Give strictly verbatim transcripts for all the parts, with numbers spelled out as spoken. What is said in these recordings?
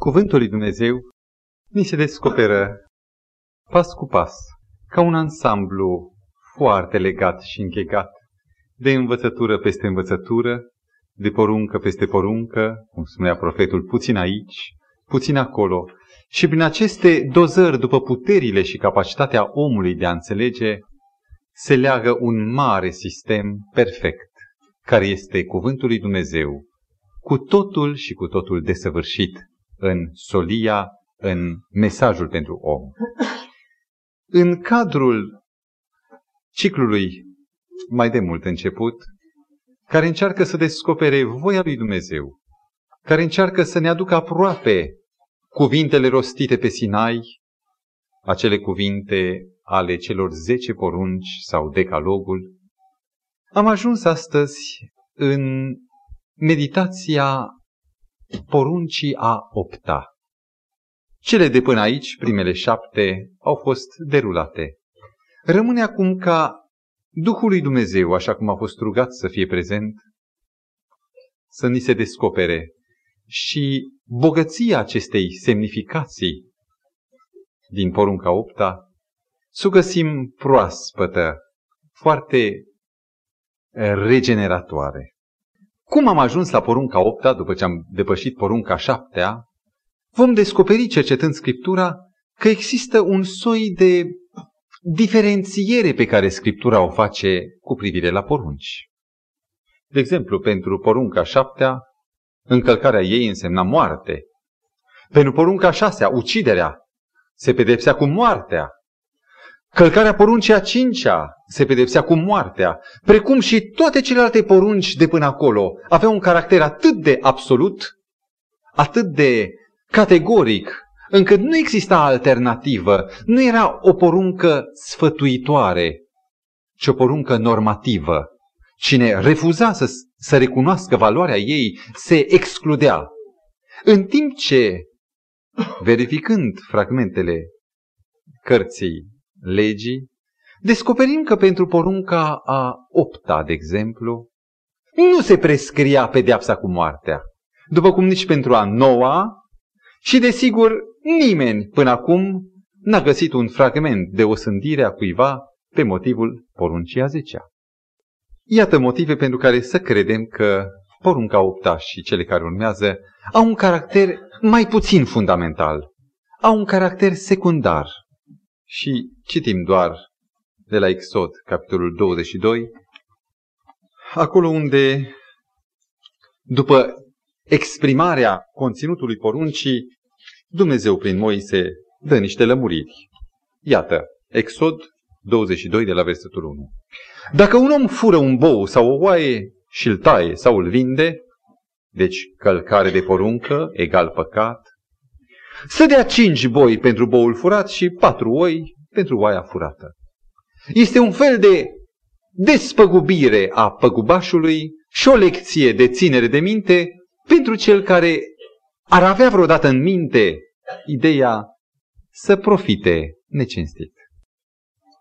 Cuvântul lui Dumnezeu ni se descoperă pas cu pas, ca un ansamblu foarte legat și închegat, de învățătură peste învățătură, de poruncă peste poruncă, cum spunea profetul, puțin aici, puțin acolo, și prin aceste dozări după puterile și capacitatea omului de a înțelege, se leagă un mare sistem perfect, care este cuvântul lui Dumnezeu, cu totul și cu totul desăvârșit în solia, în mesajul pentru om. În cadrul ciclului mai de mult început, care încearcă să descopere voia lui Dumnezeu, care încearcă să ne aducă aproape cuvintele rostite pe Sinai, acele cuvinte ale celor zece porunci sau decalogul, am ajuns astăzi în meditația poruncii a opta. Cele de până aici, primele șapte, au fost derulate. Rămâne acum ca Duhul lui Dumnezeu, așa cum a fost rugat să fie prezent, să ni se descopere și bogăția acestei semnificații din porunca opta, să o găsim proaspătă, foarte regeneratoare. Cum am ajuns la porunca opta, după ce am depășit porunca șaptea, vom descoperi, cercetând Scriptura, că există un soi de diferențiere pe care Scriptura o face cu privire la porunci. De exemplu, pentru porunca șaptea, încălcarea ei însemna moarte. Pentru porunca șasea, uciderea, se pedepsea cu moartea. Călcarea poruncii a cincea se pedepsea cu moartea, precum și toate celelalte porunci de până acolo aveau un caracter atât de absolut, atât de categoric, încât nu exista alternativă, nu era o poruncă sfătuitoare, ci o poruncă normativă. Cine refuza să, să recunoască valoarea ei, se excludea. În timp ce, verificând fragmentele cărții legii, descoperim că pentru porunca a opta, de exemplu, nu se prescria pedeapsa cu moartea, după cum nici pentru a noua, și desigur nimeni până acum n-a găsit un fragment de osândire a cuiva pe motivul poruncii a zecea. Iată motive pentru care să credem că porunca opta și cele care urmează au un caracter mai puțin fundamental, au un caracter secundar. Și citim doar de la Exod, capitolul douăzeci și doi, acolo unde, după exprimarea conținutului poruncii, Dumnezeu prin Moise dă niște lămuriri. Iată, Exod douăzeci și doi de la versetul unu. Dacă un om fură un bou sau o oaie și îl taie sau îl vinde, deci călcare de poruncă egal păcat, să dea cinci boi pentru boul furat și patru oi pentru oaia furată. Este un fel de despăgubire a păgubașului și o lecție de ținere de minte pentru cel care ar avea vreodată în minte ideea să profite necinstit.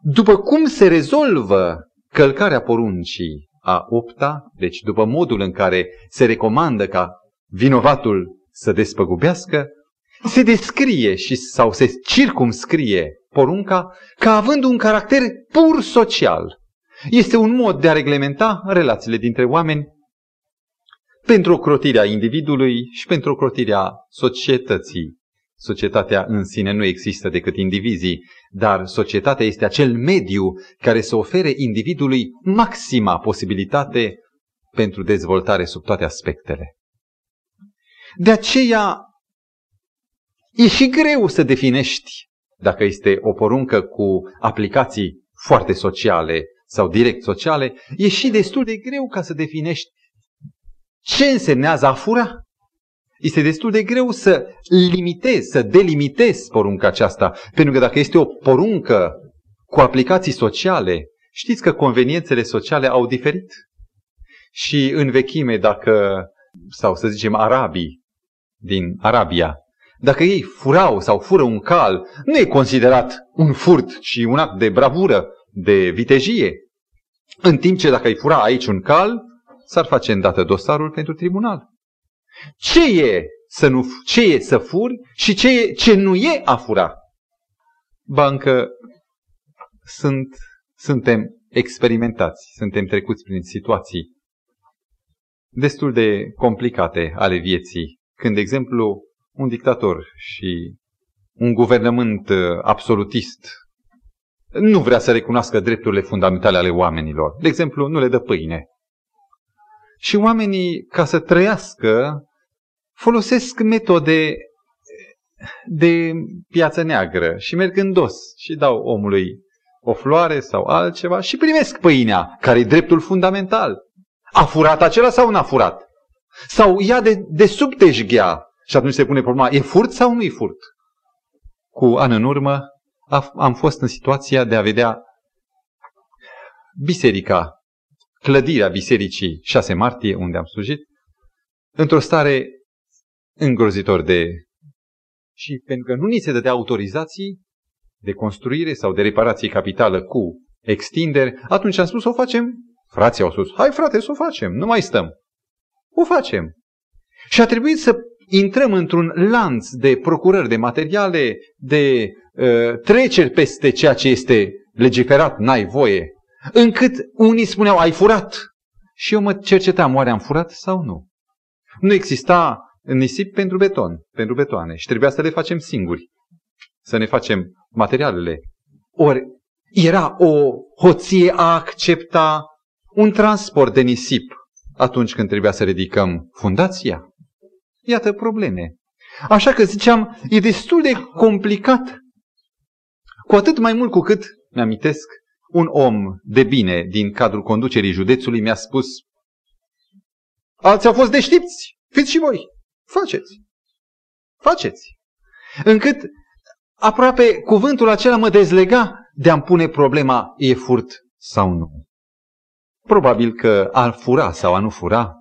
După cum se rezolvă călcarea poruncii a opta, deci după modul în care se recomandă ca vinovatul să despăgubească, se descrie și, sau se circumscrie porunca ca având un caracter pur social. Este un mod de a reglementa relațiile dintre oameni pentru ocrotirea individului și pentru ocrotirea societății. Societatea în sine nu există decât indivizii, dar societatea este acel mediu care să ofere individului maxima posibilitate pentru dezvoltare sub toate aspectele. De aceea, e și greu să definești dacă este o poruncă cu aplicații foarte sociale sau direct sociale, e și destul de greu ca să definești ce însemnează a fura. Este destul de greu să limitezi, să delimitezi porunca aceasta, pentru că dacă este o poruncă cu aplicații sociale, știți că conveniențele sociale au diferit. Și în vechime, dacă, sau să zicem arabii din Arabia, dacă ei furau sau fură un cal, nu e considerat un furt, ci un act de bravură, de vitejie. În timp ce dacă îi fura aici un cal, s-ar face îndată dosarul pentru tribunal. Ce e să nu, ce e să furi și ce, e, ce nu e a fura. Ba încă sunt, suntem experimentați, suntem trecuți prin situații destul de complicate ale vieții, când, de exemplu, un dictator și un guvernământ absolutist nu vrea să recunoască drepturile fundamentale ale oamenilor. De exemplu, nu le dă pâine. Și oamenii, ca să trăiască, folosesc metode de piață neagră și merg în dos și dau omului o floare sau altceva și primesc pâinea, care e dreptul fundamental. A furat acela sau n-a furat? Sau ia de, de sub tejghea și atunci se pune problema, e furt sau nu-i furt? Cu an în urmă am fost în situația de a vedea biserica, clădirea bisericii șase martie, unde am slujit, într-o stare îngrozitor de... Și pentru că nu ni se dădea autorizații de construire sau de reparație capitală cu extinderi, atunci am spus, o facem. Frații au spus, hai frate, să o facem, nu mai stăm. O facem. Și a trebuit să intrăm într-un lanț de procurări de materiale, de uh, treceri peste ceea ce este legiferat, n-ai voie, încât unii spuneau, ai furat. Și eu mă cercetam, oare am furat sau nu? Nu exista nisip pentru beton, pentru betoane și trebuia să le facem singuri, să ne facem materialele. Ori era o hoție a accepta un transport de nisip atunci când trebuia să ridicăm fundația. Iată probleme. Așa că ziceam, e destul de complicat. Cu atât mai mult cu cât, mi-amintesc, un om de bine din cadrul conducerii județului mi-a spus, alții au fost deștipți, fiți și voi, faceți, faceți. Încât aproape cuvântul acela mă dezlega de a-mi pune problema, e furt sau nu. Probabil că a fura sau a nu fura,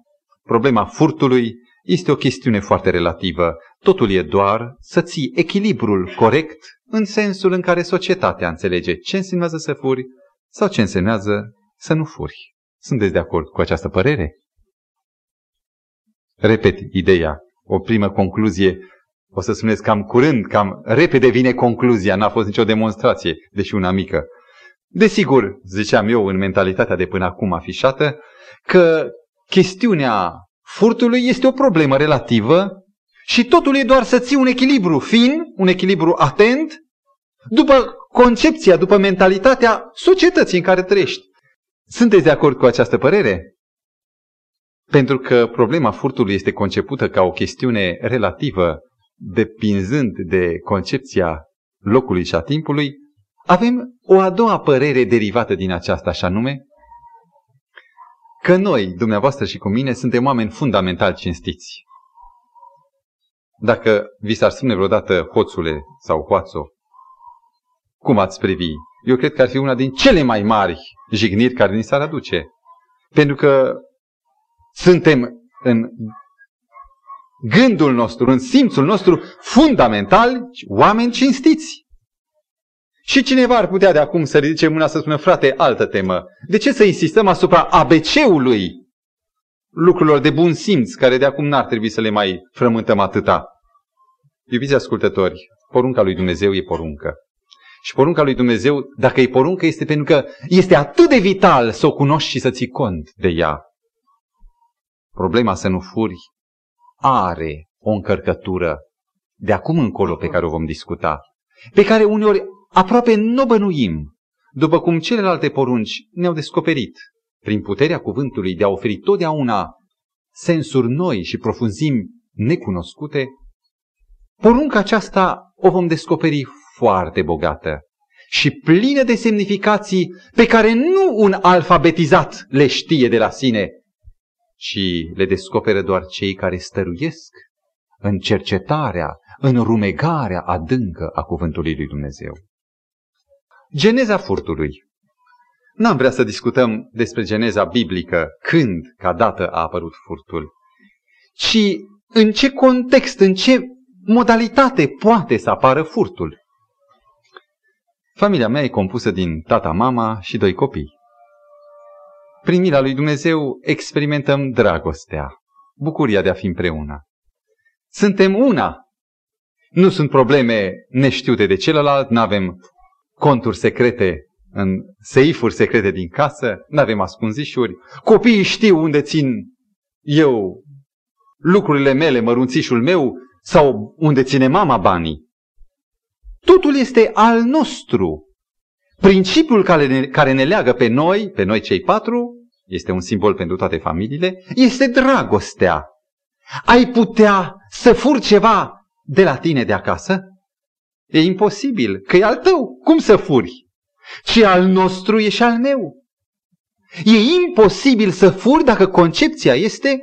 problema furtului este o chestiune foarte relativă. Totul e doar să ții echilibrul corect în sensul în care societatea înțelege ce însemnează să furi sau ce însemnează să nu furi. Sunteți de acord cu această părere? Repet ideea, o primă concluzie, o să spuneți cam curând, cam repede vine concluzia, n-a fost nicio demonstrație, deși una mică. Desigur, ziceam eu în mentalitatea de până acum afișată, că chestiunea furtului este o problemă relativă și totul e doar să ții un echilibru fin, un echilibru atent, după concepția, după mentalitatea societății în care trăiești. Sunteți de acord cu această părere? Pentru că problema furtului este concepută ca o chestiune relativă, depinzând de concepția locului și a timpului, avem o a doua părere derivată din aceasta, așa nume, că noi, dumneavoastră și cu mine, suntem oameni fundamental cinstiți. Dacă vi s-ar spune vreodată hoțule sau hoațo, cum ați privi? Eu cred că ar fi una din cele mai mari jigniri care ni s-ar aduce. Pentru că suntem în gândul nostru, în simțul nostru, fundamental oameni cinstiți. Și cineva ar putea de acum să ridice mâna să spună, frate, altă temă. De ce să insistăm asupra A B C-ului lucrurilor de bun simț, care de acum n-ar trebui să le mai frământăm atâta? Iubiți ascultători, porunca lui Dumnezeu e poruncă. Și porunca lui Dumnezeu, dacă e poruncă, este pentru că este atât de vital să o cunoști și să ții cont de ea. Problema să nu furi are o încărcătură de acum încolo pe care o vom discuta, pe care uneori aproape nu bănuim, după cum celelalte porunci ne-au descoperit, prin puterea cuvântului de a oferi totdeauna sensuri noi și profunzimi necunoscute, porunca aceasta o vom descoperi foarte bogată și plină de semnificații pe care nu un alfabetizat le știe de la sine, ci le descoperă doar cei care stăruiesc în cercetarea, în rumegarea adâncă a cuvântului lui Dumnezeu. Geneza furtului. N-am vrea să discutăm despre geneza biblică, când, ca dată, a apărut furtul, ci în ce context, în ce modalitate poate să apară furtul. Familia mea e compusă din tata, mama și doi copii. Prin mila lui Dumnezeu experimentăm dragostea, bucuria de a fi împreună. Suntem una. Nu sunt probleme neștiute de celălalt, nu avem conturi secrete în seifuri secrete din casă, nu avem ascunzișuri. Copiii știu unde țin eu lucrurile mele, mărunțișul meu, sau unde ține mama banii. Totul este al nostru. Principiul care ne, care ne leagă pe noi, pe noi cei patru, este un simbol pentru toate familiile, este dragostea. Ai putea să furi ceva de la tine de acasă? E imposibil, că e al tău. Cum să furi? Ce al nostru e și al meu. E imposibil să furi dacă concepția este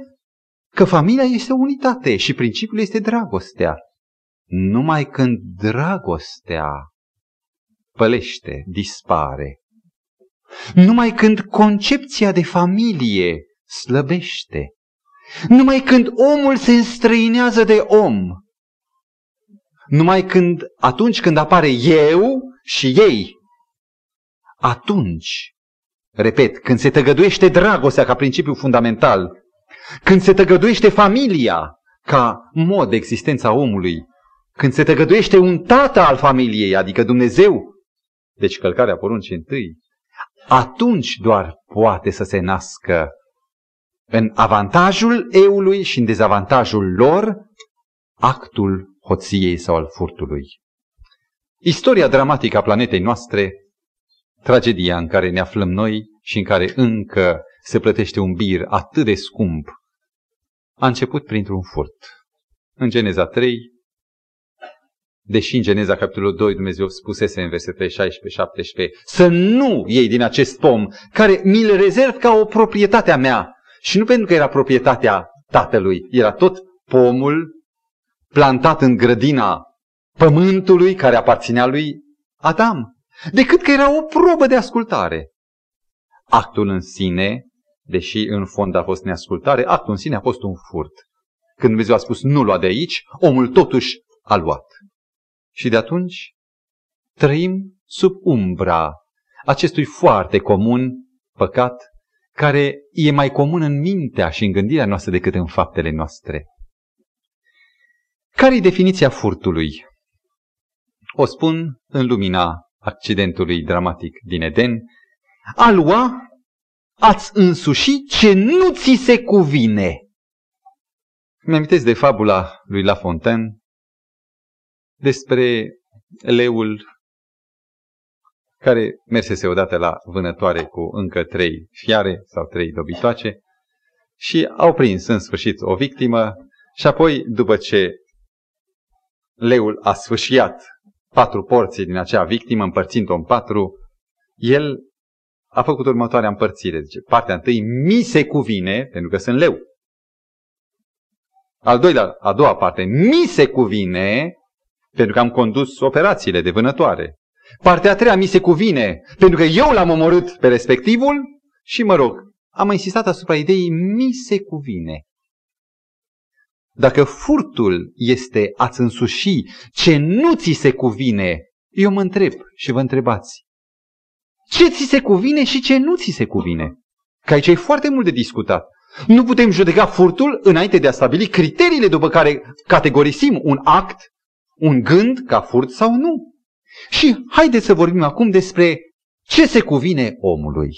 că familia este unitate și principiul este dragostea. Numai când dragostea pălește, dispare, numai când concepția de familie slăbește, numai când omul se înstrăinează de om, numai când, atunci când apare eu și ei, atunci, repet, când se tăgăduiește dragostea ca principiu fundamental, când se tăgăduiește familia ca mod de existența omului, când se tăgăduiește un tată al familiei, adică Dumnezeu, deci călcarea poruncii întâi, atunci doar poate să se nască în avantajul eului și în dezavantajul lor actul hoției sau al furtului. Istoria dramatică a planetei noastre, tragedia în care ne aflăm noi și în care încă se plătește un bir atât de scump, a început printr-un furt. În Geneza trei, deși în Geneza capitolul doi Dumnezeu spusese în versetele șaisprezece șaptesprezece să nu iei din acest pom care mi-l rezerv ca o proprietate a mea, și nu pentru că era proprietatea tatălui, era tot pomul plantat în grădina pământului care aparținea lui Adam, decât că era o probă de ascultare. Actul în sine, deși în fond a fost neascultare, actul în sine a fost un furt. Când Dumnezeu a spus nu lua de aici, omul totuși a luat. Și de atunci trăim sub umbra acestui foarte comun păcat, care e mai comun în mintea și în gândirea noastră decât în faptele noastre. Care-i definiția furtului? O spun în lumina accidentului dramatic din Eden. A lua, ați însuși ce nu ți se cuvine. Îmi amintesc de fabula lui La Fontaine despre leul care mersese odată la vânătoare cu încă trei fiare sau trei dobitoace și au prins în sfârșit o victimă și apoi, după ce leul a sfâșiat patru porții din acea victimă, împărțind-o în patru, el a făcut următoarea împărțire. Zice, partea întâi mi se cuvine, pentru că sunt leu. Al doilea, a doua parte, mi se cuvine, pentru că am condus operațiile de vânătoare. Partea a treia mi se cuvine, pentru că eu l-am omorât pe respectivul și, mă rog, am insistat asupra ideii mi se cuvine. Dacă furtul este a-ți însuși ce nu ți se cuvine, eu mă întreb și vă întrebați, ce ți se cuvine și ce nu ți se cuvine? Că aici e foarte mult de discutat. Nu putem judeca furtul înainte de a stabili criteriile după care categorisim un act, un gând ca furt sau nu. Și haideți să vorbim acum despre ce se cuvine omului.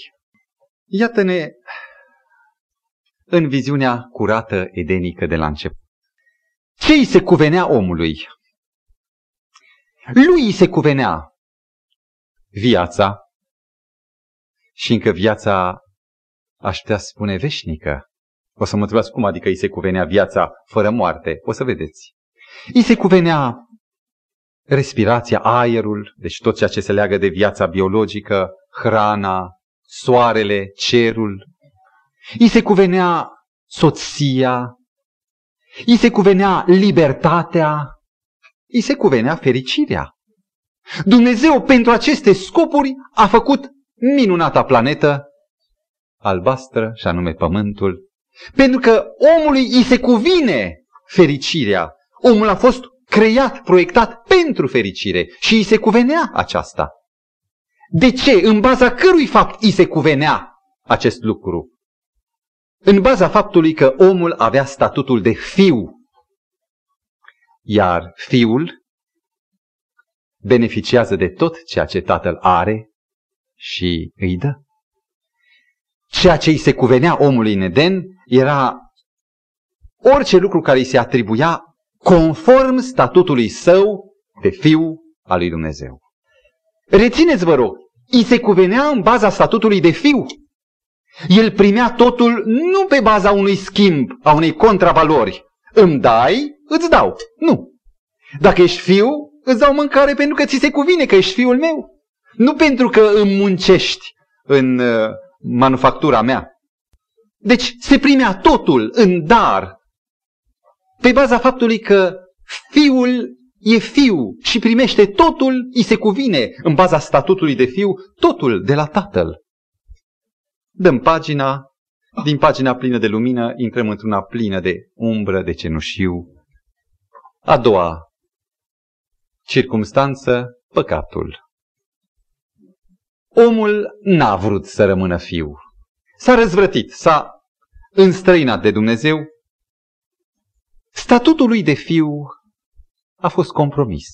Iată-ne în viziunea curată edenică de la început. Ce îi se cuvenea omului? Lui îi se cuvenea viața și încă viața, aș putea spune, veșnică. O să mă întrebați cum adică îi se cuvenea viața fără moarte. O să vedeți. Îi se cuvenea respirația, aerul, deci tot ceea ce se leagă de viața biologică, hrana, soarele, cerul. Îi se cuvenea soția, îi se cuvenea libertatea, îi se cuvenea fericirea. Dumnezeu pentru aceste scopuri a făcut minunata planetă albastră, și anume pământul, pentru că omului îi se cuvine fericirea. Omul a fost creat, proiectat pentru fericire și îi se cuvenea aceasta. De ce? În baza cărui fapt îi se cuvenea acest lucru? În baza faptului că omul avea statutul de fiu iar fiul beneficiază de tot ceea ce tatăl are și îi dă. Ceea ce îi se cuvenea omului în Eden era orice lucru care îi se atribuia conform statutului său de fiu al lui Dumnezeu. Rețineți, vă rog, îi se cuvenea în baza statutului de fiu. El primea totul nu pe baza unui schimb, a unei contravalori. Îmi dai, îți dau. Nu. Dacă ești fiu, îți dau mâncare pentru că ți se cuvine că ești fiul meu. Nu pentru că îmi muncești în uh, manufactura mea. Deci se primea totul în dar pe baza faptului că fiul e fiu și primește totul, îi se cuvine în baza statutului de fiu, totul de la tatăl. Dăm pagina, din pagina plină de lumină intrăm într-una plină de umbră, de cenușiu. A doua circumstanță, păcatul. Omul n-a vrut să rămână fiu. S-a răzvrătit, s-a înstrăinat de Dumnezeu. Statutul lui de fiu a fost compromis.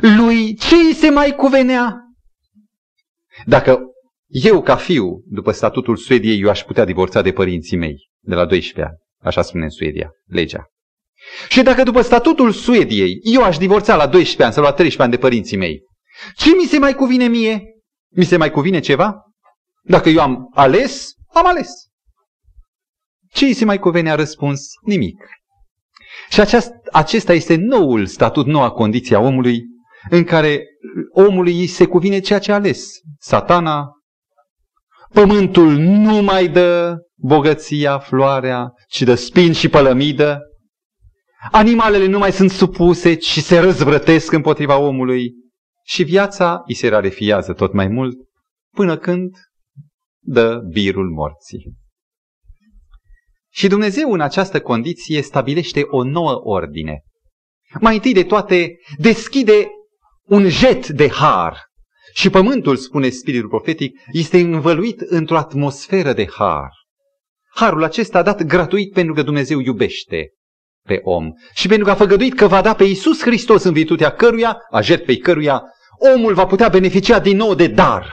Lui ce îi se mai cuvenea? Dacă eu ca fiu, după statutul Suediei, eu aș putea divorța de părinții mei de la doisprezece ani, așa spune în Suedia, legea. Și dacă după statutul Suediei eu aș divorța la doisprezece ani sau la treisprezece ani de părinții mei, ce mi se mai cuvine mie? Mi se mai cuvine ceva? Dacă eu am ales, am ales. Ce îi se mai cuvenea? Răspuns, nimic. Și aceast, acesta este noul statut, noua condiție a omului, în care omului se cuvine ceea ce a ales. Satana, pământul nu mai dă bogăția, floarea, ci dă spin și pălămidă. Animalele nu mai sunt supuse, ci se răzvrătesc împotriva omului. Și viața îi se rarefiază tot mai mult, până când dă birul morții. Și Dumnezeu în această condiție stabilește o nouă ordine. Mai întâi de toate deschide un jet de har. Și pământul, spune spiritul profetic, este învăluit într-o atmosferă de har. Harul acesta a dat gratuit pentru că Dumnezeu iubește pe om. Și pentru că a făgăduit că va da pe Iisus Hristos, în virtutea căruia, a jertfei căruia, omul va putea beneficia din nou de dar.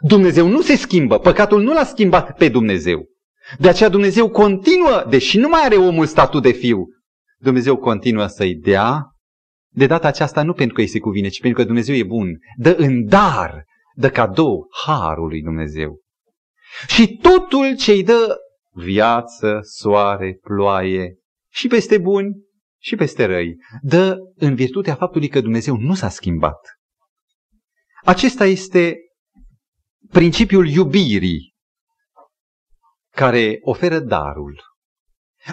Dumnezeu nu se schimbă, păcatul nu l-a schimbat pe Dumnezeu. De aceea Dumnezeu continuă, deși nu mai are omul statut de fiu, Dumnezeu continuă să-i dea, de data aceasta nu pentru că îi se cuvine, ci pentru că Dumnezeu e bun. Dă în dar, dă cadou harul lui Dumnezeu. Și totul ce îi dă, viață, soare, ploaie, și peste buni și peste răi, dă în virtutea faptului că Dumnezeu nu s-a schimbat. Acesta este principiul iubirii care oferă darul.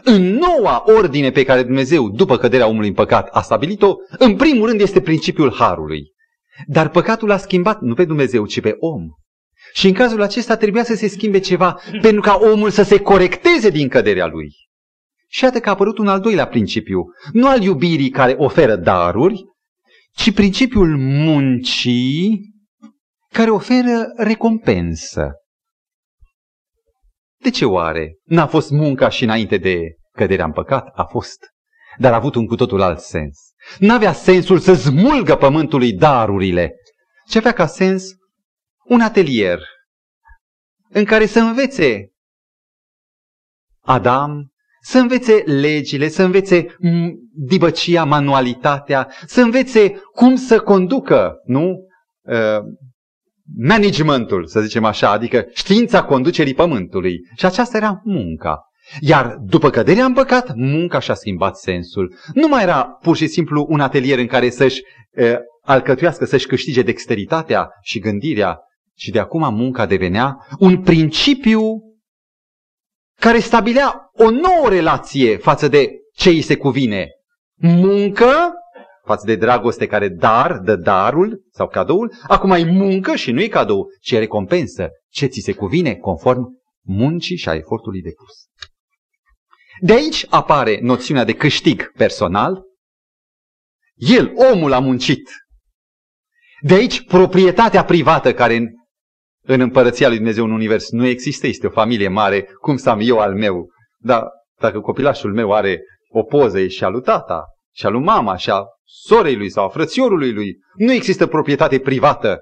În noua ordine pe care Dumnezeu, după căderea omului în păcat, a stabilit-o, în primul rând este principiul harului. Dar păcatul a schimbat nu pe Dumnezeu, ci pe om. Și în cazul acesta trebuia să se schimbe ceva pentru ca omul să se corecteze din căderea lui. Și iată că a apărut un al doilea principiu, nu al iubirii care oferă daruri, ci principiul muncii care oferă recompensă. De ce oare? N-a fost munca și înainte de căderea în păcat? A fost. Dar a avut un cu totul alt sens. N-avea sensul să smulgă pământului darurile. Ce avea ca sens? Un atelier în care să învețe Adam, să învețe legile, să învețe dibăcia, manualitatea, să învețe cum să conducă, nu? Uh, managementul, să zicem așa, adică știința conducerii pământului. Și aceasta era munca. Iar după căderea în păcat, munca și-a schimbat sensul. Nu mai era pur și simplu un atelier în care să-și uh, alcătuiască, să-și câștige dexteritatea și gândirea, ci de acum munca devenea un principiu care stabilea o nouă relație față de ce îi se cuvine. Muncă față de dragoste care dar, dă darul sau cadoul, acum e muncă și nu e cadou, ci e recompensă, ce ți se cuvine conform muncii și a efortului depus. De aici apare noțiunea de câștig personal. El, omul, a muncit. De aici proprietatea privată care în, în împărăția lui Dumnezeu, în univers, nu există, este o familie mare, cum să am eu al meu. Dar dacă copilașul meu are O poză e și a lui tata, și a lui mama, și a sorei lui sau a frățiorului lui. Nu există proprietate privată.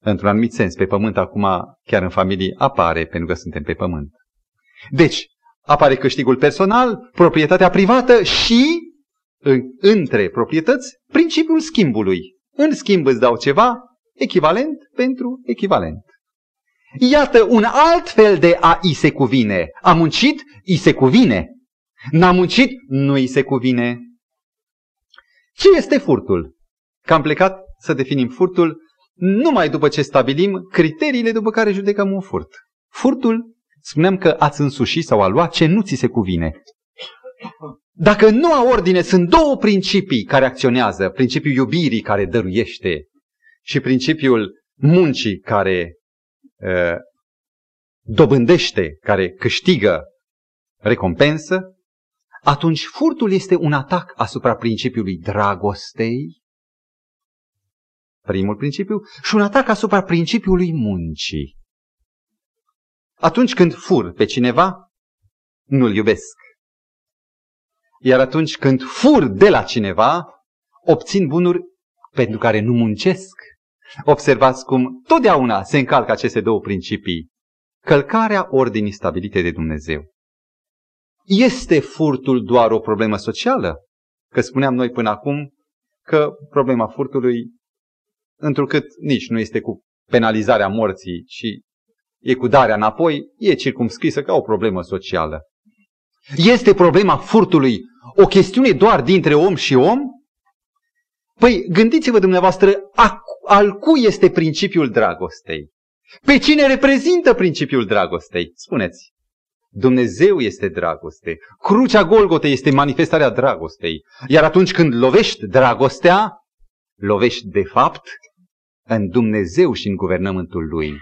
Într-un anumit sens, pe pământ acum, chiar în familie, apare, pentru că suntem pe pământ. Deci, apare câștigul personal, proprietatea privată și, în, între proprietăți, principiul schimbului. În schimb îți dau ceva echivalent pentru echivalent. Iată un alt fel de a i se cuvine. A muncit, i se cuvine. N-a muncit, nu i se cuvine. Ce este furtul? Că am plecat să definim furtul numai după ce stabilim criteriile după care judecăm un furt. Furtul, spuneam că ați însuși sau a lua ce nu ți se cuvine. Dacă nu a ordine, sunt două principii care acționează. Principiul iubirii care dăruiește și principiul muncii care uh, dobândește, care câștigă recompensă. Atunci furtul este un atac asupra principiului dragostei, primul principiu, și un atac asupra principiului muncii. Atunci când fur pe cineva, nu-l iubesc. Iar atunci când fur de la cineva, obțin bunuri pentru care nu muncesc. Observați cum totdeauna se încalcă aceste două principii. Călcarea ordinii stabilite de Dumnezeu. Este furtul doar o problemă socială? Că spuneam noi până acum că problema furtului, întrucât nici nu este cu penalizarea morții, ci e cu darea înapoi, e circumscrisă ca o problemă socială. Este problema furtului o chestiune doar dintre om și om? Păi gândiți-vă dumneavoastră, al cui este principiul dragostei? Pe cine reprezintă principiul dragostei? Spuneți. Dumnezeu este dragoste. Crucea Golgotei este manifestarea dragostei. Iar atunci când lovești dragostea, lovești de fapt în Dumnezeu și în guvernământul Lui.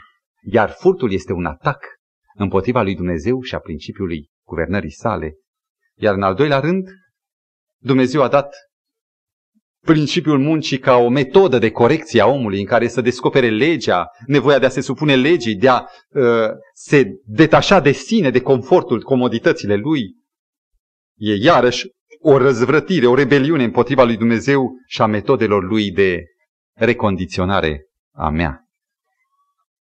Iar furtul este un atac împotriva lui Dumnezeu și a principiului guvernării sale. Iar în al doilea rând, Dumnezeu a dat principiul muncii ca o metodă de corecție a omului în care să descopere legea, nevoia de a se supune legii, de a uh, se detașa de sine, de confortul, comoditățile lui. E iarăși o răzvrătire, o rebeliune împotriva lui Dumnezeu și a metodelor lui de recondiționare a mea.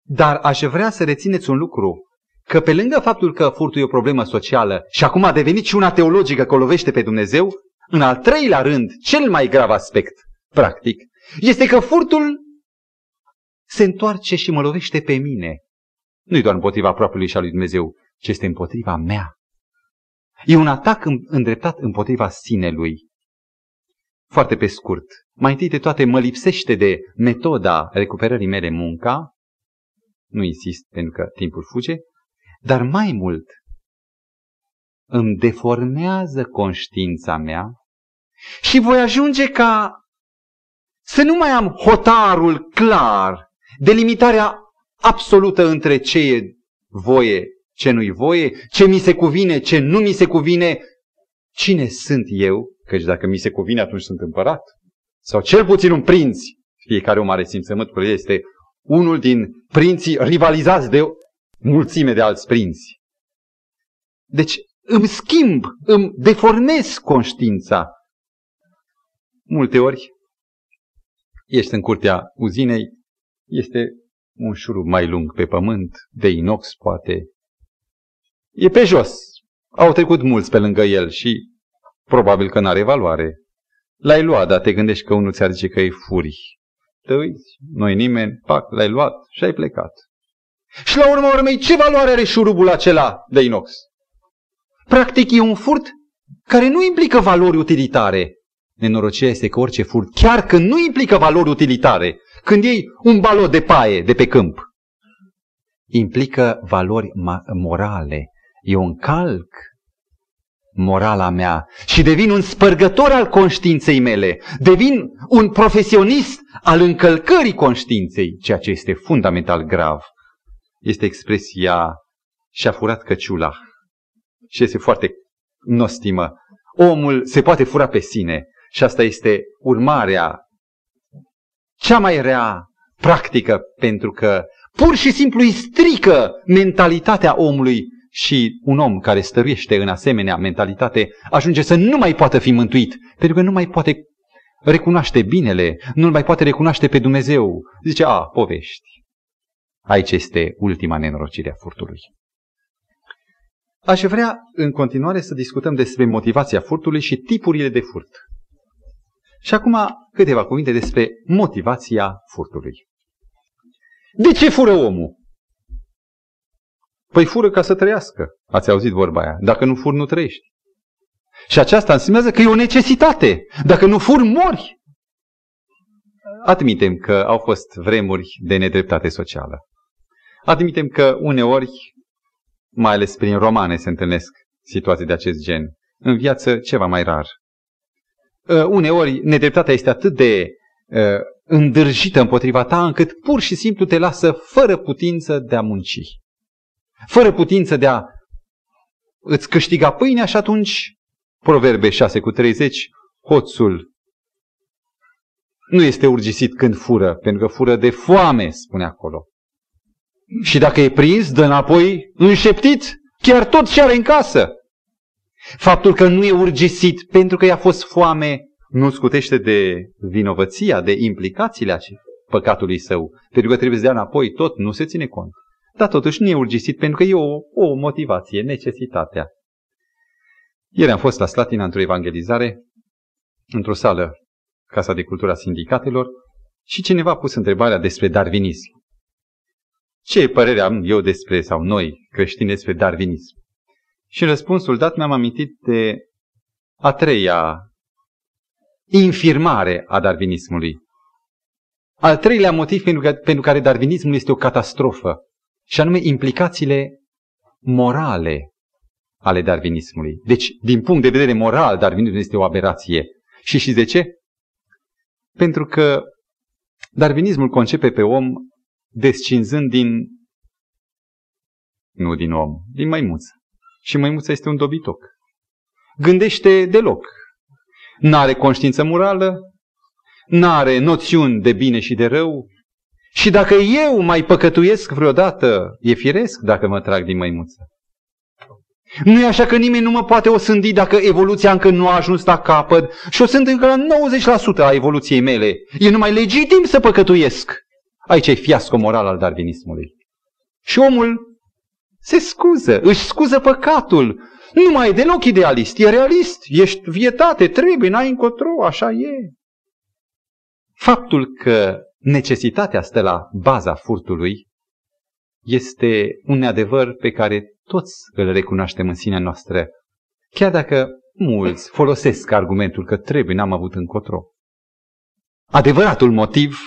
Dar aș vrea să rețineți un lucru, că pe lângă faptul că furtul e o problemă socială și acum a devenit și una teologică că o lovește pe Dumnezeu, în al treilea rând, cel mai grav aspect, practic, este că furtul se întoarce și mă lovește pe mine. Nu-i doar împotriva aproapelui și a lui Dumnezeu, ci este împotriva mea. E un atac îndreptat împotriva sinelui. Foarte pe scurt, mai întâi de toate mă lipsește de metoda recuperării mele munca, nu insist pentru că timpul fuge, dar mai mult îmi deformează conștiința mea și voi ajunge ca să nu mai am hotarul clar, delimitarea absolută între ce e voie, ce nu-i voie, ce mi se cuvine, ce nu mi se cuvine, cine sunt eu, căci dacă mi se cuvine atunci sunt împărat, sau cel puțin un prinț, fiecare om are simțământ că este unul din prinții rivalizați de mulțime de alți prinți. Deci îmi schimb, îmi deformez conștiința. Multe ori ești în curtea uzinei, este un șurub mai lung pe pământ, de inox poate. E pe jos. Au trecut mulți pe lângă el și probabil că n-are valoare. L-ai luat, dar te gândești că unul ți-ar zice că e furi. Te uiți, nu-i nimeni, pac, l-ai luat și ai plecat. Și la urma urmei, ce valoare are șurubul acela de inox? Practic e un furt care nu implică valori utilitare. Nenorocirea este că orice furt, chiar că nu implică valori utilitare, când iei un balot de paie de pe câmp, implică valori morale. Eu încalc morala mea și devin un spărgător al conștiinței mele, devin un profesionist al încălcării conștiinței, ceea ce este fundamental grav. Este expresia și-a furat căciula. Și este foarte nostimă. Omul se poate fura pe sine și asta este urmarea cea mai rea practică, pentru că pur și simplu îi strică mentalitatea omului și un om care stăruiește în asemenea mentalitate ajunge să nu mai poată fi mântuit, pentru că nu mai poate recunoaște binele, nu mai poate recunoaște pe Dumnezeu. Zice, a, povești. Aici este ultima nenorocire a furtului. Aș vrea în continuare să discutăm despre motivația furtului și tipurile de furt. Și acum câteva cuvinte despre motivația furtului. De ce fură omul? Păi fură ca să trăiască. Ați auzit vorba aia. Dacă nu fur, nu trăiești. Și aceasta înseamnă că e o necesitate. Dacă nu fur, mori. Admitem că au fost vremuri de nedreptate socială. Admitem că uneori, mai ales prin romane, se întâlnesc situații de acest gen. În viață, ceva mai rar. Uh, uneori, nedreptatea este atât de uh, îndârjită împotriva ta, încât pur și simplu te lasă fără putință de a munci. Fără putință de a îți câștiga pâinea și atunci, Proverbe șase cu treizeci, hoțul nu este urgisit când fură, pentru că fură de foame, spune acolo. Și dacă e prins, dă înapoi înșeptit, chiar tot ce are în casă. Faptul că nu e urgisit pentru că i-a fost foame nu scutește de vinovăția, de implicațiile păcatului său, pentru că trebuie să dea înapoi tot, nu se ține cont. Dar totuși nu e urgisit pentru că e o, o motivație, necesitatea. Ieri am fost la Slatina într-o evangelizare, într-o sală, Casa de Cultura Sindicatelor, și cineva a pus întrebarea despre darwinism. Ce părere am eu despre, sau noi creștini, despre darwinism? Și răspunsul dat mi-am amintit de a treia infirmare a darwinismului. Al treilea motiv pentru care darwinismul este o catastrofă, și anume implicațiile morale ale darwinismului. Deci, din punct de vedere moral, darwinismul este o aberație. Și și de ce? Pentru că darwinismul concepe pe om descinzând din, nu din om, din maimuță. Și maimuța este un dobitoc. Gândește deloc. N-are conștiință morală, n-are noțiuni de bine și de rău. Și dacă eu mai păcătuiesc vreodată, e firesc dacă mă trag din maimuță. Nu e așa că nimeni nu mă poate osândi dacă evoluția încă nu a ajuns la capăt și o sunt încă la nouăzeci la sută a evoluției mele. E numai legitim să păcătuiesc. Aici e fiasco moral al darwinismului. Și omul se scuză, își scuză păcatul. Nu mai e deloc idealist, e realist, ești vietate, trebuie, n-ai încotro, așa e. Faptul că necesitatea stă la baza furtului este un adevăr pe care toți îl recunoaștem în sinea noastră, chiar dacă mulți folosesc argumentul că trebuie, n-am avut încotro. Adevăratul motiv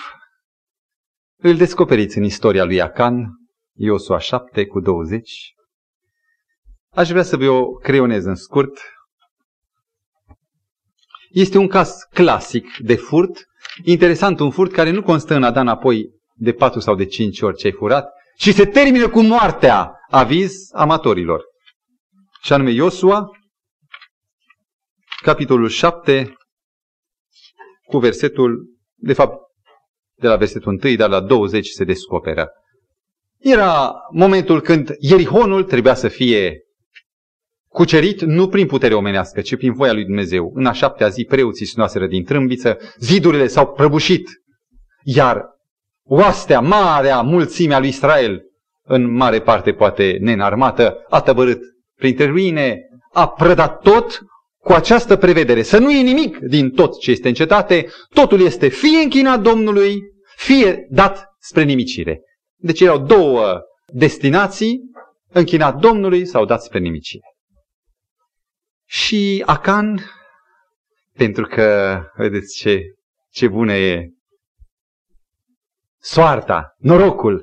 îl descoperiți în istoria lui Acan, Iosua șapte cu douăzeci. Aș vrea să vă o creionez în scurt. Este un caz clasic de furt. Interesant, un furt care nu constă în a da înapoi de patru sau de cinci ori ce ai furat și se termină cu moartea, aviz amatorilor. Și anume Iosua, capitolul șapte, cu versetul, de fapt, de la versetul unu, dar la douăzeci se descoperă. Era momentul când Ierihonul trebuia să fie cucerit nu prin putere omenească, ci prin voia lui Dumnezeu. În a șaptea zi preoții sunaseră din trâmbiță, zidurile s-au prăbușit, iar oastea, marea mulțimea lui Israel, în mare parte poate nenarmată, a tăbărât printre ruine, a prădat tot cu această prevedere. Să nu e nimic din tot ce este în cetate, totul este fie închinat Domnului, fie dat spre nimicire. Deci erau două destinații, închinat Domnului sau dat spre nimicire. Și Acan, pentru că, vedeți ce, ce bună e soarta, norocul,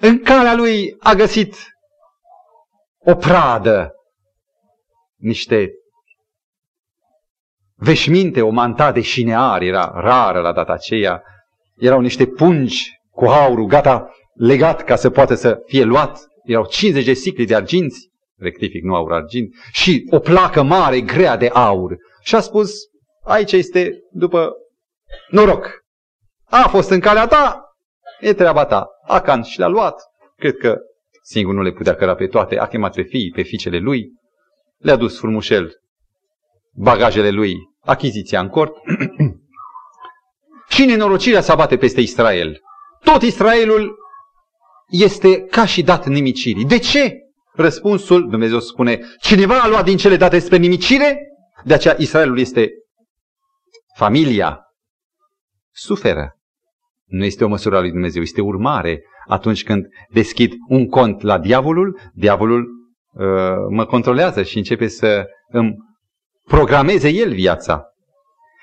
în calea lui a găsit o pradă, niște veșminte, o manta de șinear, era rară la data aceea, erau niște pungi cu aurul gata legat ca să poată să fie luat, erau cincizeci de sicli de arginți, rectific, nu aur argint, și o placă mare, grea de aur. Și a spus, aici este după noroc. A fost în calea ta, e treaba ta. Acan și l-a luat, cred că Singur nu le putea căra pe toate, a chemat pe fiii, pe fiicele lui, le-a dus frumușel bagajele lui, achiziția în cort. Și nenorocirea se abate peste Israel. Tot Israelul este ca și dat nimicirii. De ce? Răspunsul, Dumnezeu spune, cineva a luat din cele date spre nimicire, de aceea Israelul este familia, suferă. Nu este o măsură a lui Dumnezeu, este urmare. Atunci când deschid un cont la diavolul, diavolul uh, mă controlează și începe să îmi programeze el viața.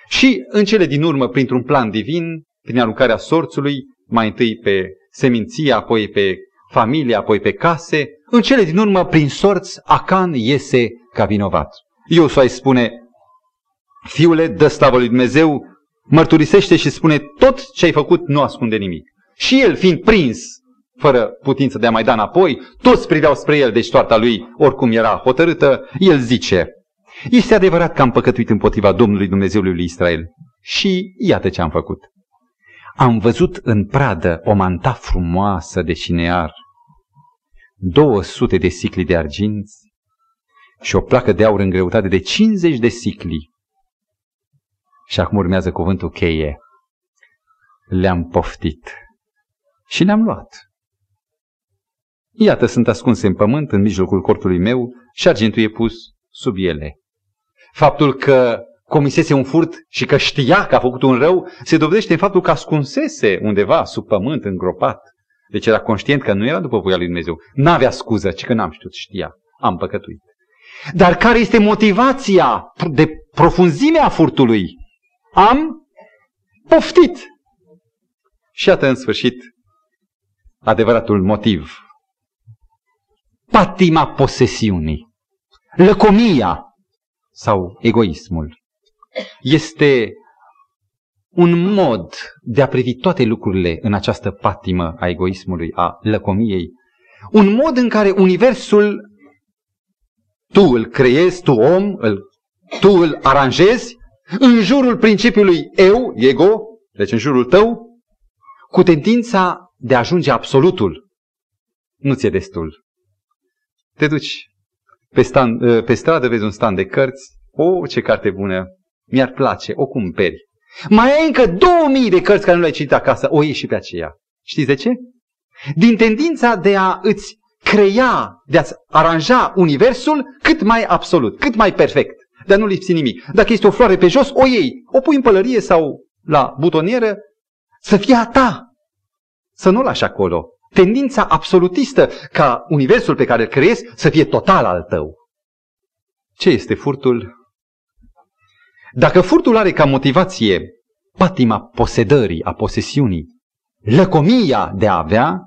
Și în cele din urmă, printr-un plan divin, prin aruncarea sorțului, mai întâi pe seminție, apoi pe familie, apoi pe case, în cele din urmă, prin sorți, Acan iese ca vinovat. Iosua spune, fiule, dă slavă lui Dumnezeu, mărturisește și spune, tot ce ai făcut nu ascunde nimic. Și el, fiind prins, fără putință de a mai da înapoi, toți priveau spre el, deci toarta lui oricum era hotărâtă, el zice, este adevărat că am păcătuit împotriva Domnului Dumnezeului lui Israel. Și iată ce am făcut. Am văzut în pradă o manta frumoasă de șinear, două sute de sicli de arginți și o placă de aur în greutate de cincizeci de sicli. Și acum urmează cuvântul cheie. Le-am poftit și le-am luat. Iată, sunt ascunse în pământ, în mijlocul cortului meu, și argintul e pus sub ele. Faptul că comisese un furt și că știa că a făcut un rău se dovedește în faptul că ascunsese undeva sub pământ, îngropat. Deci era conștient că nu era după voia lui Dumnezeu. N-avea scuză, ci că n-am știut, știa. Am păcătuit. Dar care este motivația de profunzime a furtului? Am poftit. Și iată, în sfârșit, adevăratul motiv. Patima posesiunii, lăcomia sau egoismul este un mod de a privi toate lucrurile în această patimă a egoismului, a lăcomiei. Un mod în care universul, tu îl creezi, tu om, îl, tu îl aranjezi în jurul principiului eu, ego, deci în jurul tău, cu tendința de a ajunge absolutul. Nu ți-e destul. Te duci pe, stand, pe stradă, vezi un stand de cărți, o, ce carte bună, mi-ar place, o cumperi. Mai ai încă două mii de cărți care nu le-ai citit acasă, o iei și pe aceea. Știți de ce? Din tendința de a îți crea, de a-ți aranja universul cât mai absolut, cât mai perfect, de a nu lipsi nimic. Dacă este o floare pe jos, o iei, o pui în pălărie sau la butonieră, să fie a ta, să nu o lași acolo. Tendința absolutistă ca universul pe care îl creezi să fie total al tău. Ce este furtul? Dacă furtul are ca motivație patima posedării, a posesiunii, lăcomia de a avea,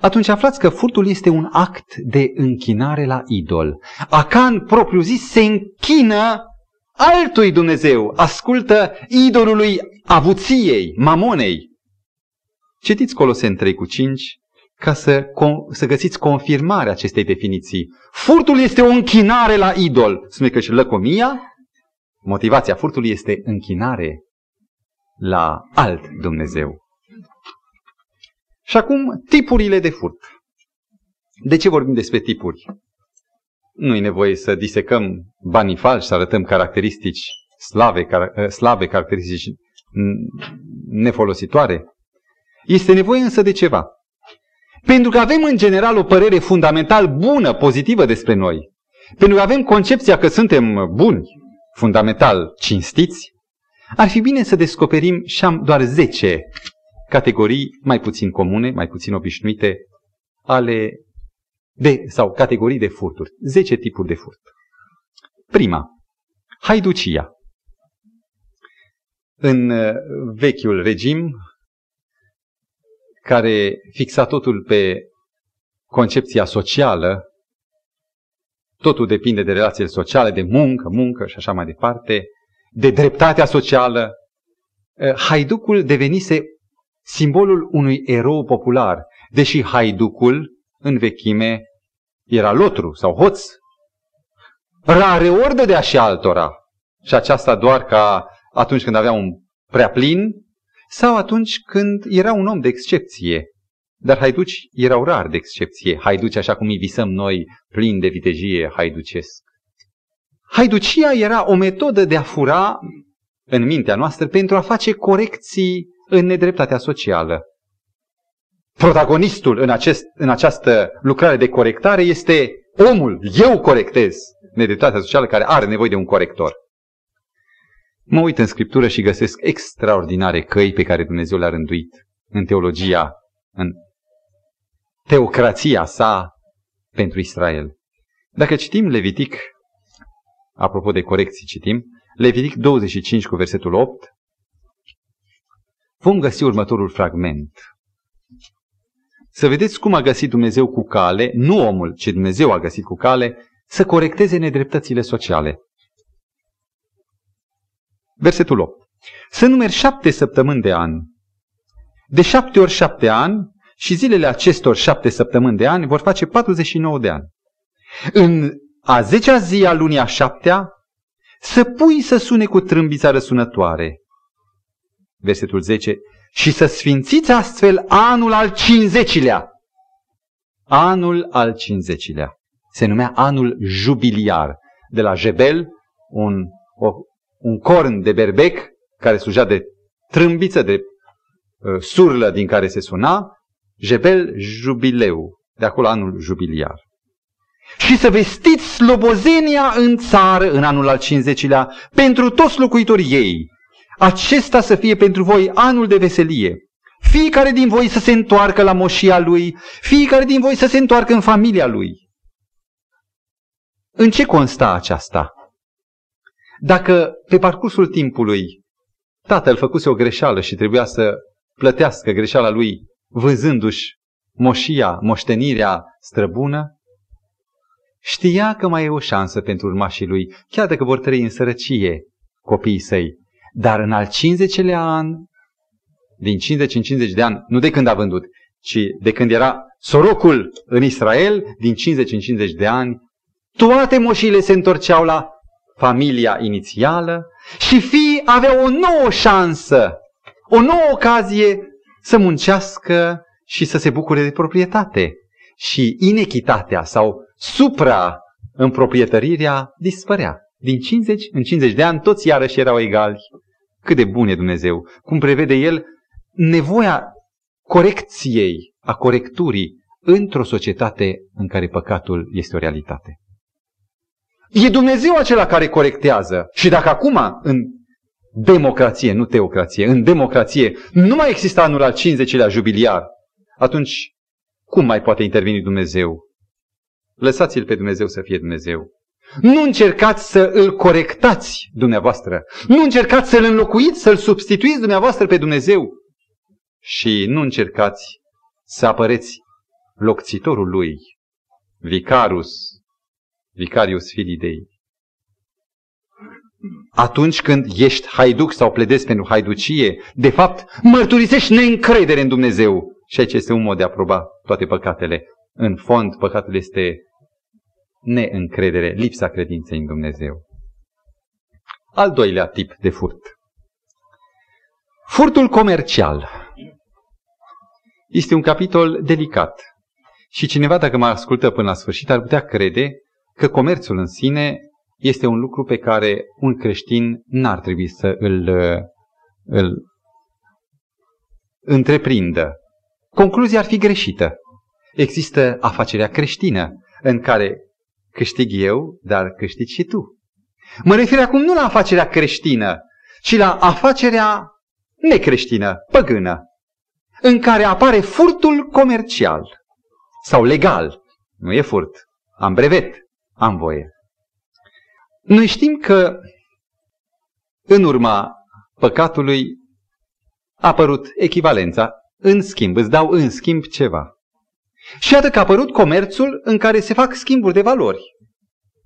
atunci aflați că furtul este un act de închinare la idol. Acan, propriu zis, se închină altui Dumnezeu, ascultă idolului avuției, mamonei. Citiți Coloseni trei cu cinci ca să, să găsiți confirmarea acestei definiții. Furtul este o închinare la idol. Spune că și lăcomia, motivația furtului este închinare la alt Dumnezeu. Și acum tipurile de furt. De ce vorbim despre tipuri? Nu e nevoie să disecăm banii falși, să arătăm caracteristici slave, car- slabe, caracteristici nefolositoare. Este nevoie însă de ceva. Pentru că avem în general o părere fundamental bună, pozitivă despre noi. Pentru că avem concepția că suntem buni, fundamental cinstiți, ar fi bine să descoperim și am doar zece categorii mai puțin comune, mai puțin obișnuite, ale de, sau categorii de furturi. zece tipuri de furt. Prima, haiducia. În vechiul regim, care fixa totul pe concepția socială, totul depinde de relațiile sociale, de muncă, muncă și așa mai departe, de dreptatea socială. Haiducul devenise simbolul unui erou popular, deși haiducul în vechime era lotru sau hoț. Rareori dădea și altora, și aceasta doar ca atunci când avea un prea plin, sau atunci când era un om de excepție. Dar haiduci erau rar de excepție, haiduci așa cum îi visăm noi, plini de vitejie haiducesc. Haiducia era o metodă de a fura în mintea noastră pentru a face corecții în nedreptatea socială. Protagonistul în, acest, în această lucrare de corectare este omul. Eu corectez nedreptatea socială care are nevoie de un corector. Mă uit în Scriptură și găsesc extraordinare căi pe care Dumnezeu le-a rânduit în teologia, în teocrația sa pentru Israel. Dacă citim Levitic, apropo de corecții citim, Levitic douăzeci și cinci cu versetul opt, vom găsi următorul fragment. Să vedeți cum a găsit Dumnezeu cu cale, nu omul, ci Dumnezeu a găsit cu cale, să corecteze nedreptățile sociale. Versetul opt. Să numeri șapte săptămâni de an. De șapte ori șapte ani și zilele acestor șapte săptămâni de ani vor face patruzeci și nouă de ani. În a zecea zi a lunii a șaptea, să pui să sune cu trâmbița răsunătoare. Versetul zece. Și să sfințiți astfel anul al cincizecilea. Anul al cincizecilea. Se numea anul jubiliar. De la jebel, un, o, un corn de berbec care slujea de trâmbiță, de uh, surlă din care se suna, jebel jubileu. De acolo anul jubiliar. Și să vestiți slobozenia în țară în anul al cincizecilea pentru toți locuitorii ei. Acesta să fie pentru voi anul de veselie. Fiecare din voi să se întoarcă la moșia lui, fiecare din voi să se întoarcă în familia lui. În ce consta aceasta? Dacă pe parcursul timpului tatăl făcuse o greșeală și trebuia să plătească greșeala lui vânzându-și moșia, moștenirea străbună, știa că mai e o șansă pentru urmașii lui, chiar dacă vor trăi în sărăcie copiii săi. Dar în al cincizecilea an, din cincizeci în cincizeci de ani, nu de când a vândut, ci de când era sorocul în Israel, din cincizeci în cincizeci de ani, toate moșiile se întorceau la familia inițială și fiii aveau o nouă șansă, o nouă ocazie să muncească și să se bucure de proprietate. Și inechitatea sau supra-împroprietărirea dispărea. Din cincizeci în cincizeci de ani toți iarăși erau egali. Cât de bun e Dumnezeu! Cum prevede El nevoia corecției, a corecturii într-o societate în care păcatul este o realitate. E Dumnezeu acela care corectează. Și dacă acum în democrație, nu teocrație, în democrație nu mai există anul al cincizecilea jubiliar, atunci cum mai poate interveni Dumnezeu? Lăsați-L pe Dumnezeu să fie Dumnezeu. Nu încercați să îl corectați dumneavoastră. Nu încercați să-l înlocuiți, să-l substituiți dumneavoastră pe Dumnezeu. Și nu încercați să apăreți locțitorul lui, Vicarius, Vicarius Filii Dei. Atunci când ești haiduc sau pledezi pentru haiducie, de fapt mărturisești neîncredere în Dumnezeu. Și aici este un mod de a proba toate păcatele. În fond, păcatul este neîncredere, lipsa credinței în Dumnezeu. Al doilea tip de furt. Furtul comercial. Este un capitol delicat. Și cineva, dacă mă ascultă până la sfârșit, ar putea crede că comerțul în sine este un lucru pe care un creștin n-ar trebui să îl, îl întreprindă. Concluzia ar fi greșită. Există afacerea creștină în care câștig eu, dar câștigi și tu. Mă refer acum nu la afacerea creștină, ci la afacerea necreștină, păgână, în care apare furtul comercial sau legal. Nu e furt, am brevet, am voie. Noi știm că în urma păcatului a apărut echivalența, în schimb, îți dau în schimb ceva. Și iată că a apărut comerțul în care se fac schimburi de valori.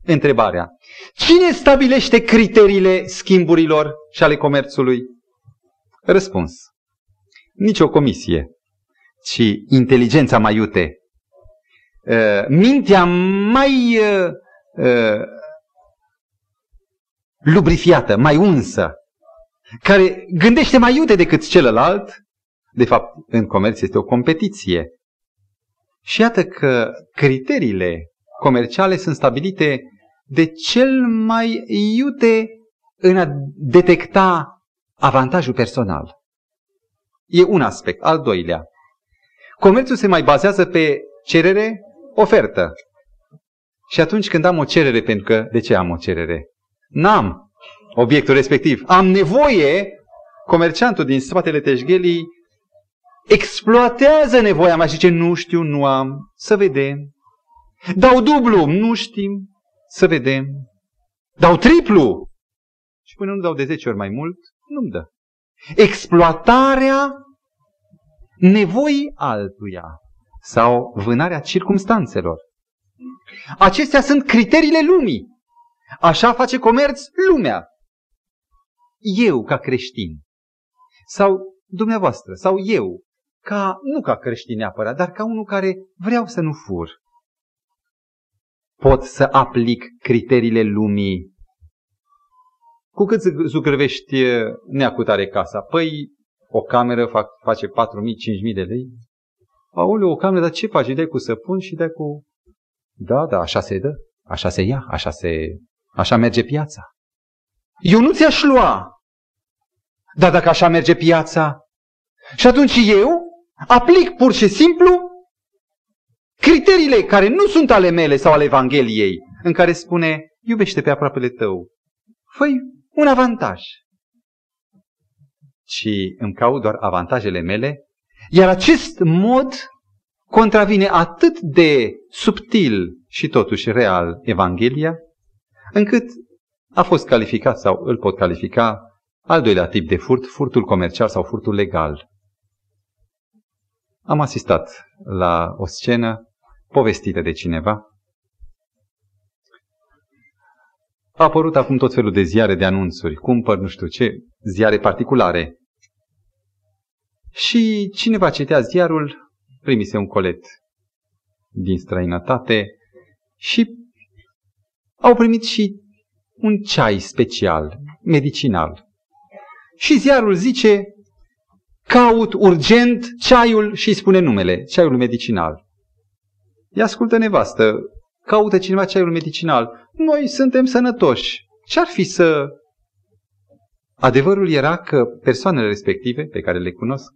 Întrebarea. Cine stabilește criteriile schimburilor și ale comerțului? Răspuns. Nici o comisie, ci inteligența mai iute. Mintea mai lubrifiată, mai unsă, care gândește mai iute decât celălalt. De fapt, în comerț este o competiție. Și iată că criteriile comerciale sunt stabilite de cel mai iute în a detecta avantajul personal. E un aspect. Al doilea, comerțul se mai bazează pe cerere, ofertă. Și atunci când am o cerere, pentru că de ce am o cerere? N-am obiectul respectiv. Am nevoie, comerciantul din spatele teșghelii exploatează nevoia mea și zice, nu știu, nu am, să vedem. Dau dublu, nu știm, să vedem. Dau triplu. Și până nu dau de zece ori mai mult, nu-mi dă. Exploatarea nevoii altuia sau vânarea circumstanțelor. Acestea sunt criteriile lumii. Așa face comerț lumea. Eu ca creștin sau dumneavoastră sau eu, ca, nu ca creștin neapărat, dar ca unul care vreau să nu fur, pot să aplic criteriile lumii. Cu cât zugrăvești neacutare casa? Păi o cameră fac, face patru mii, cinci mii de lei. Aoleu, o cameră, dar ce faci? Îi dai cu săpun și dai cu... Da, da, așa se dă, așa se ia, așa, se... așa merge piața. Eu nu ți-aș lua. Dar dacă așa merge piața, și atunci eu aplic pur și simplu criteriile care nu sunt ale mele sau ale Evangheliei, în care spune, iubește pe aproapele tău. Fă-i un avantaj. Și îmi caut doar avantajele mele, iar acest mod contravine atât de subtil și totuși real Evanghelia, încât a fost calificat sau îl pot califica al doilea tip de furt, furtul comercial sau furtul legal. Am asistat la o scenă povestită de cineva. A apărut acum tot felul de ziare de anunțuri, cumpăr nu știu ce, ziare particulare. Și cineva citea ziarul, primise un colet din străinătate și au primit și un ceai special, medicinal. Și ziarul zice, caut urgent ceaiul și îi spune numele, ceaiul medicinal. Ia ascultă nevastă, caută cineva ceaiul medicinal. Noi suntem sănătoși. Ce-ar fi să... Adevărul era că persoanele respective, pe care le cunosc,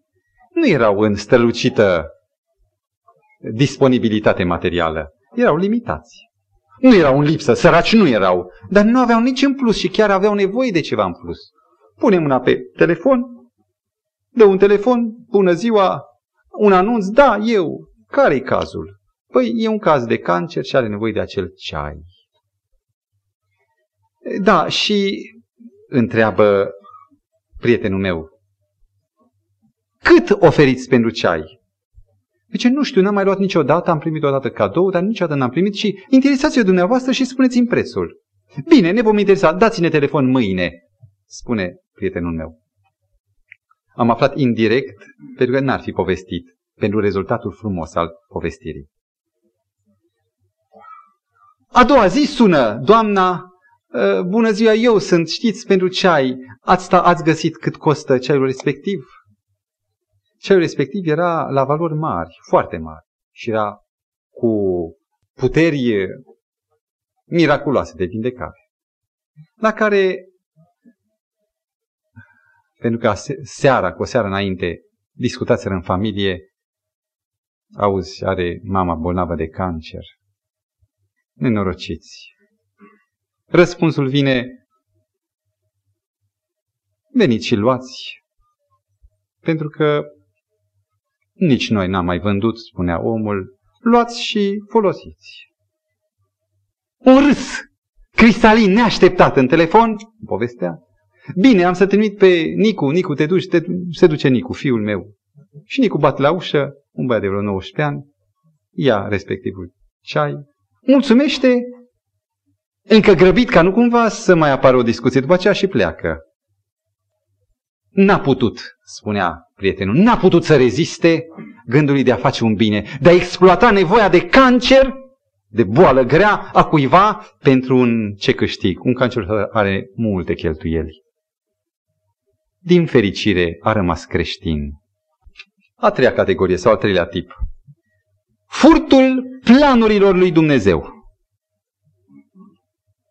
nu erau în strălucită disponibilitate materială. Erau limitați. Nu erau în lipsă, săraci nu erau, dar nu aveau nici în plus și chiar aveau nevoie de ceva în plus. Pune mâna pe telefon, dă un telefon, bună ziua, un anunț, da, eu, care-i cazul? Păi e un caz de cancer și are nevoie de acel ceai. Da, și întreabă prietenul meu, cât oferiți pentru ceai? Deci nu știu, n-am mai luat niciodată, am primit odată cadou, dar niciodată n-am primit și interesați-vă dumneavoastră și spuneți-mi prețul. Bine, ne vom interesa, dați-ne telefon mâine, spune prietenul meu. Am aflat indirect, pentru că n-ar fi povestit, pentru rezultatul frumos al povestirii. A doua zi sună, doamna, bună ziua, eu sunt, știți, pentru ceai, ați, ați găsit cât costă ceaiul respectiv? Ceaiul respectiv era la valori mari, foarte mari și era cu puteri miraculoase de vindecare. La care, pentru că seara, cu o seară înainte, discutaseră în familie, auzi, are mama bolnavă de cancer, nenorociți. Răspunsul vine, veniți și luați, pentru că nici noi n-am mai vândut, spunea omul, luați și folosiți. Un râs cristalin neașteptat în telefon, povestea. Bine, am să trimit pe Nicu, Nicu te duci, te, se duce Nicu, fiul meu. Și Nicu bate la ușă, un băiat de vreo nouăsprezece ani, ia respectivul ceai, mulțumește, încă grăbit ca nu cumva să mai apară o discuție după aceea și pleacă. N-a putut, spunea prietenul, n-a putut să reziste gândului de a face un bine, de a exploata nevoia de cancer, de boală grea a cuiva pentru un ce câștig. Un cancer are multe cheltuieli. Din fericire a rămas creștin. A treia categorie sau al treilea tip. furtul planurilor lui Dumnezeu.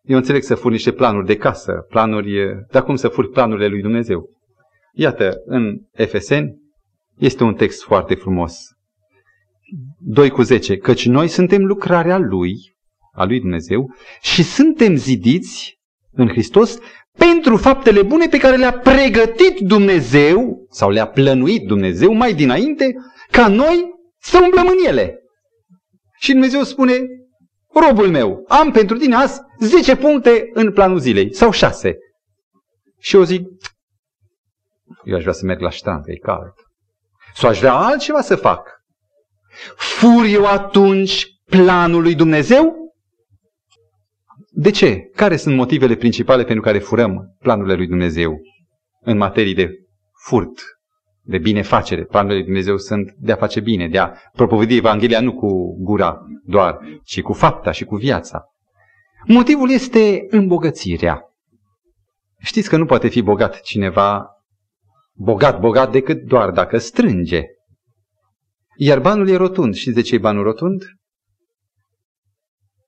Eu înțeleg să fur niște planuri de casă, planuri, dar cum să fur planurile lui Dumnezeu? Iată, în Efeseni este un text foarte frumos. doi cu zece. Căci noi suntem lucrarea Lui, a lui Dumnezeu, și suntem zidiți în Hristos pentru faptele bune pe care le-a pregătit Dumnezeu sau le-a plănuit Dumnezeu mai dinainte ca noi să umblăm în ele. Și Dumnezeu spune, robul meu, am pentru tine azi zece puncte în planul zilei sau șase. Și eu zic, eu aș vrea să merg la ștrand, că e cald. Sau aș vrea altceva să fac. Fur eu atunci planul lui Dumnezeu? De ce? Care sunt motivele principale pentru care furăm planurile lui Dumnezeu în materie de furt, de binefacere? Planurile lui Dumnezeu sunt de a face bine, de a propovădui Evanghelia nu cu gura doar, ci cu fapta și cu viața. Motivul este îmbogățirea. Știți că nu poate fi bogat cineva bogat, bogat decât doar dacă strânge. Iar banul e rotund. Știți de ce e banul rotund?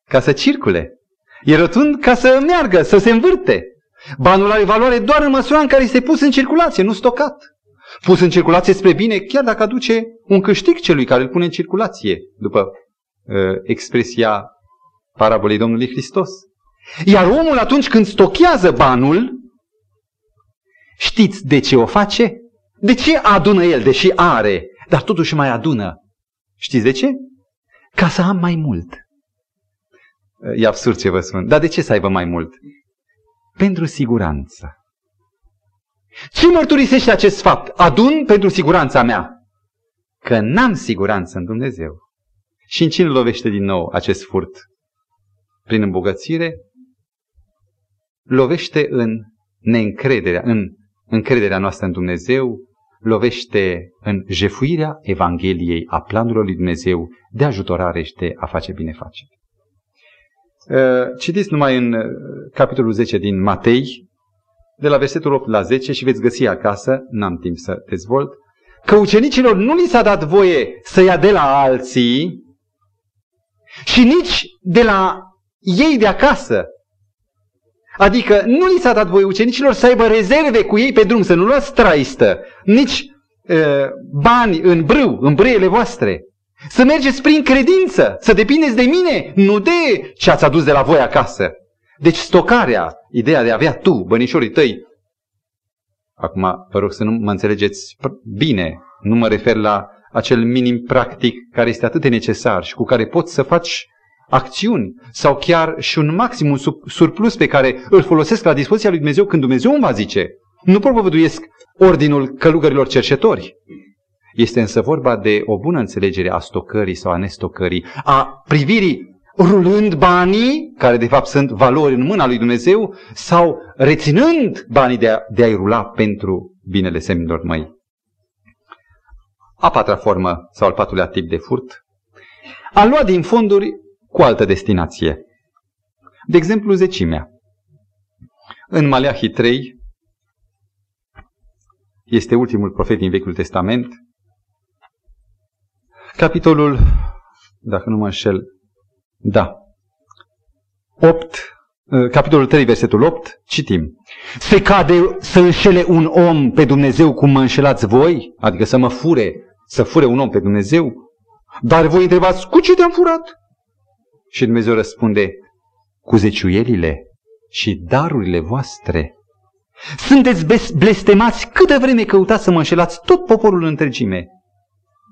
Ca să circule. E rotund ca să meargă, să se învârte. Banul are valoare doar în măsura în care este pus în circulație, nu stocat. Pus în circulație spre bine, chiar dacă aduce un câștig celui care îl pune în circulație, după uh, expresia parabolei Domnului Hristos. Iar omul atunci când stochează banul, știți de ce o face? De ce adună el, deși are, dar totuși mai adună? Știți de ce? Ca să am mai mult. E absurd ce vă spun. Dar de ce să aibă mai mult? Pentru siguranță. Ce mărturisește acest fapt? Adun pentru siguranța mea. Că n-am siguranță în Dumnezeu. Și în cine lovește din nou acest furt? Prin îmbogățire, lovește în neîncrederea, în încrederea noastră în Dumnezeu, lovește în jefuirea Evangheliei, a planurilor lui Dumnezeu de ajutorare și de a face binefacere. Citiți numai în capitolul zece din Matei, de la versetul opt la zece și veți găsi acasă, n-am timp să dezvolt, că ucenicilor nu li s-a dat voie să ia de la alții și nici de la ei de acasă. Adică nu li s-a dat voie ucenicilor să aibă rezerve cu ei pe drum, să nu luați traistă, nici uh, bani în brâu, în brâiele voastre. Să mergeți prin credință, să depindeți de mine, nu de ce ați adus de la voi acasă. Deci stocarea, ideea de a avea tu, bănișorii tăi. Acum vă rog să nu mă înțelegeți bine, nu mă refer la acel minim practic care este atât de necesar și cu care poți să faci acțiuni sau chiar și un maxim, un surplus pe care îl folosesc la dispoziția lui Dumnezeu când Dumnezeu îmi va zice. Nu propovăduiesc ordinul călugărilor cercetori. Este însă vorba de o bună înțelegere a stocării sau a nestocării, a privirii rulând banii, care de fapt sunt valori în mâna lui Dumnezeu, sau reținând banii de, a, de a-i rula pentru binele seminilor măi. A patra formă sau al patrulea tip de furt, a lua din fonduri cu altă destinație. De exemplu, zecimea. În Maleahi trei, este ultimul profet din Vechiul Testament, capitolul, dacă nu mă înșel, da, opt, capitolul trei, versetul opt, citim. Se cade să înșele un om pe Dumnezeu cum mă înșelați voi? Adică să mă fure, să fure un om pe Dumnezeu? Dar voi întrebați, cu ce te-am furat? Și Dumnezeu răspunde, cu zeciuielile și darurile voastre. Sunteți blestemați câtă vreme căutați să mă înșelați tot poporul întregime.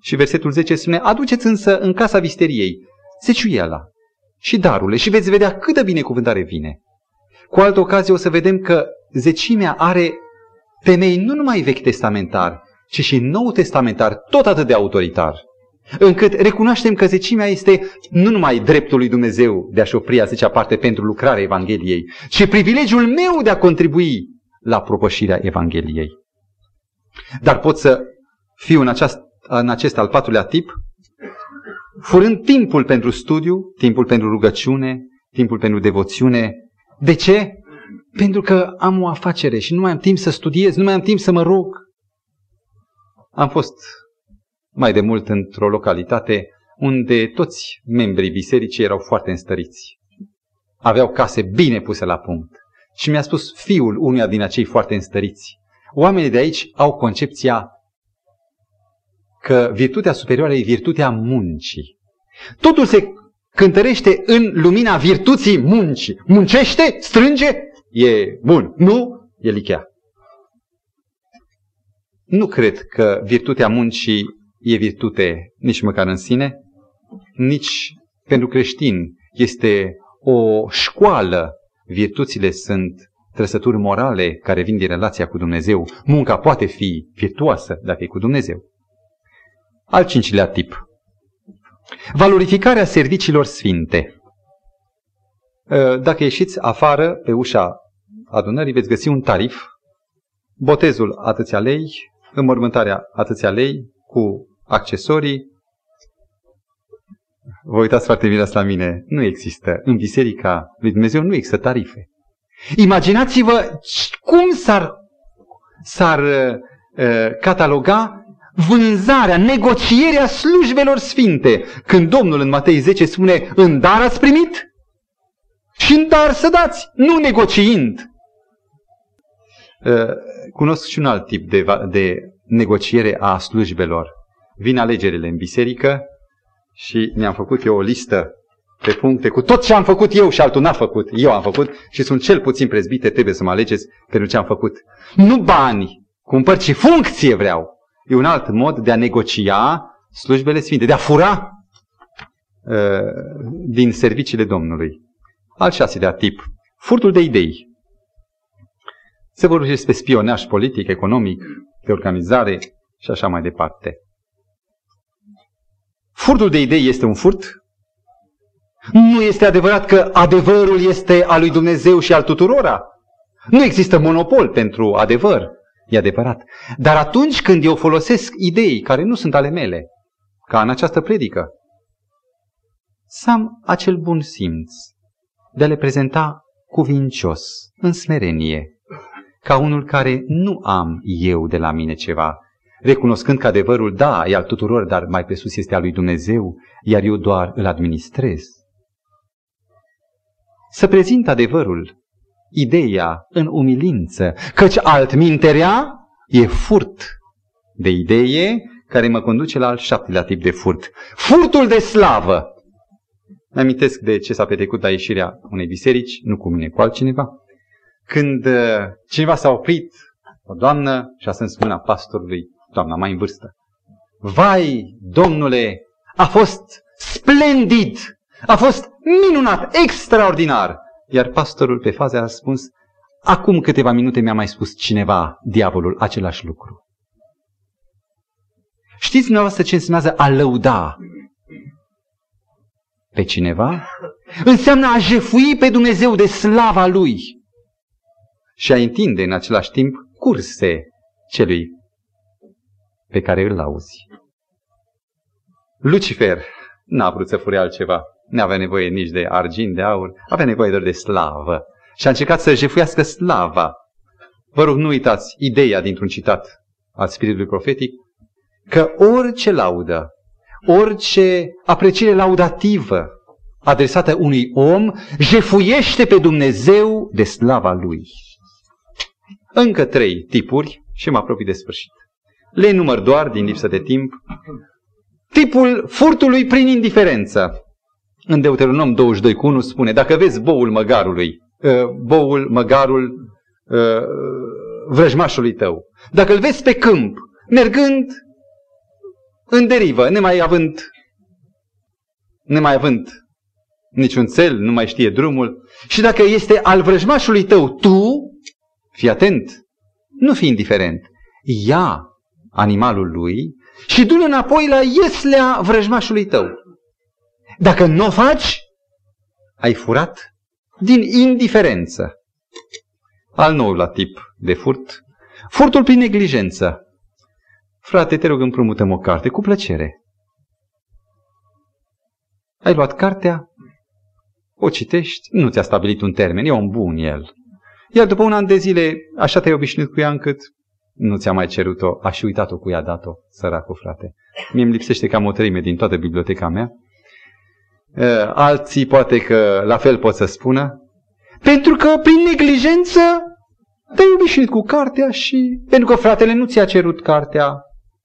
Și versetul zece spune, aduceți însă în casa visteriei zeciuiala și darurile și veți vedea câtă binecuvântare vine. Cu altă ocazie o să vedem că zecimea are temei nu numai vechi testamentar, ci și nou testamentar, tot atât de autoritar, încât recunoaștem că zecimea este nu numai dreptul lui Dumnezeu de a-și opri a zecea parte pentru lucrarea Evangheliei, ci privilegiul meu de a contribui la propășirea Evangheliei. Dar pot să fiu în această în acest al patrulea tip, furând timpul pentru studiu, timpul pentru rugăciune, timpul pentru devoțiune. De ce? Pentru că am o afacere și nu mai am timp să studiez, nu mai am timp să mă rog. Am fost mai de mult într-o localitate unde toți membrii bisericii erau foarte înstăriți. Aveau case bine puse la punct. Și mi-a spus fiul unuia din acei foarte înstăriți: oamenii de aici au concepția că virtutea superioară e virtutea muncii. Totul se cântărește în lumina virtuții muncii. Muncește, strânge, e bun. Nu, e lichea. Nu cred că virtutea muncii e virtute nici măcar în sine, nici pentru creștini. Este o școală. Virtuțile sunt trăsături morale care vin din relația cu Dumnezeu. Munca poate fi virtuoasă dacă e cu Dumnezeu. Al cincilea tip. Valorificarea serviciilor sfinte. Dacă ieșiți afară pe ușa adunării, veți găsi un tarif. Botezul atâția lei, înmormântarea atâția lei cu accesorii. Vă uitați foarte bine la mine. Nu există. În Biserica lui Dumnezeu nu există tarife. Imaginați-vă cum s-ar, s-ar uh, cataloga vânzarea, negocierea slujbelor sfinte. Când Domnul în Matei zece spune: în dar ați primit și în dar să dați, nu negociind. Uh, cunosc și un alt tip de, de negociere a slujbelor. Vin alegerile în biserică și mi-am făcut eu o listă de puncte cu tot ce am făcut eu și altul n-a făcut. Eu am făcut și sunt cel puțin prezbite, trebuie să mă alegeți pentru ce am făcut. Nu bani, cumpăr, ci funcție vreau. E un alt mod de a negocia slujbele sfinte, de a fura uh, din serviciile Domnului. Al șaselea tip, furtul de idei. Se vorbește despre spionaj politic, economic, de organizare și așa mai departe. Furtul de idei este un furt. Nu este adevărat că adevărul este al lui Dumnezeu și al tuturora. Nu există monopol pentru adevăr. E adevărat. Dar atunci când eu folosesc idei care nu sunt ale mele, ca în această predică, să am acel bun simț de a le prezenta cuvincios, în smerenie, ca unul care nu am eu de la mine ceva, recunoscând că adevărul, da, e al tuturor, dar mai pe sus este al lui Dumnezeu, iar eu doar îl administrez. Să prezint adevărul, ideea, în umilință, căci altminterea e furt de idee, care mă conduce la al șaptelea tip de furt. Furtul de slavă. Îmi amintesc de ce s-a petrecut la ieșirea unei biserici, nu cu mine, cu altcineva, când cineva s-a oprit, o doamnă, și a sâns mâna pastorului, doamna mai în vârstă. Vai, domnule, a fost splendid, a fost minunat, extraordinar. Iar pastorul pe faze a răspuns: acum câteva minute mi-a mai spus cineva, diavolul, același lucru. Știți dumneavoastră ce înseamnă a lăuda pe cineva? Înseamnă a jefui pe Dumnezeu de slava Lui și a întinde în același timp curse celui pe care îl auzi. Lucifer n-a vrut să fure altceva. Nu avea nevoie nici de argint, de aur, avea nevoie doar de slavă. Și a încercat să jefuiască slava. Vă rog, nu uitați ideea dintr-un citat al spiritului profetic, că orice laudă, orice apreciere laudativă adresată unui om, jefuiește pe Dumnezeu de slava Lui. Încă trei tipuri și mă apropii de sfârșit. Le număr doar din lipsă de timp. Tipul furtului prin indiferență. În Deuteronom douăzeci și doi unu spune: dacă vezi boul măgarului, boul, măgarul vrăjmașului tău, dacă îl vezi pe câmp, mergând în derivă, nemai având, nemai având niciun țel, nu mai știe drumul, și dacă este al vrăjmașului tău, tu fii atent, nu fii indiferent, ia animalul lui și du-l înapoi la ieslea vrăjmașului tău. Dacă nu o faci, ai furat din indiferență. Al nouălea tip de furt, furtul prin neglijență. Frate, te rog, împrumutăm o carte, cu plăcere. Ai luat cartea, o citești, nu ți-a stabilit un termen, e un bun el. Iar după un an de zile, așa te-ai obișnuit cu ea încât nu ți-a mai cerut-o, a și uitat-o cu ea dat-o, săracul frate. Mie îmi lipsește cam o treime din toată biblioteca mea. Alții poate că la fel pot să spună, pentru că prin neglijență te-ai obișnuit cu cartea și pentru că fratele nu ți-a cerut cartea,